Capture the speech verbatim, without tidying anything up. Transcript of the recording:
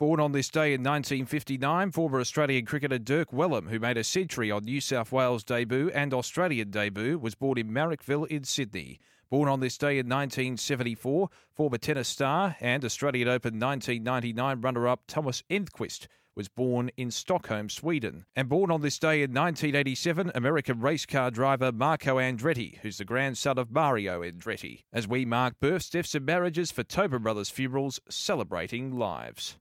Born on this day in nineteen fifty-nine, former Australian cricketer Dirk Wellham, who made a century on New South Wales debut and Australian debut, was born in Marrickville in Sydney. Born on this day in nineteen seventy-four, former tennis star and Australian Open nineteen ninety-nine runner-up Thomas Enqvist was born in Stockholm, Sweden. And born on this day in nineteen eighty-seven, American race car driver Marco Andretti, who's the grandson of Mario Andretti. As we mark births, deaths and marriages for Tobin Brothers Funerals, celebrating lives.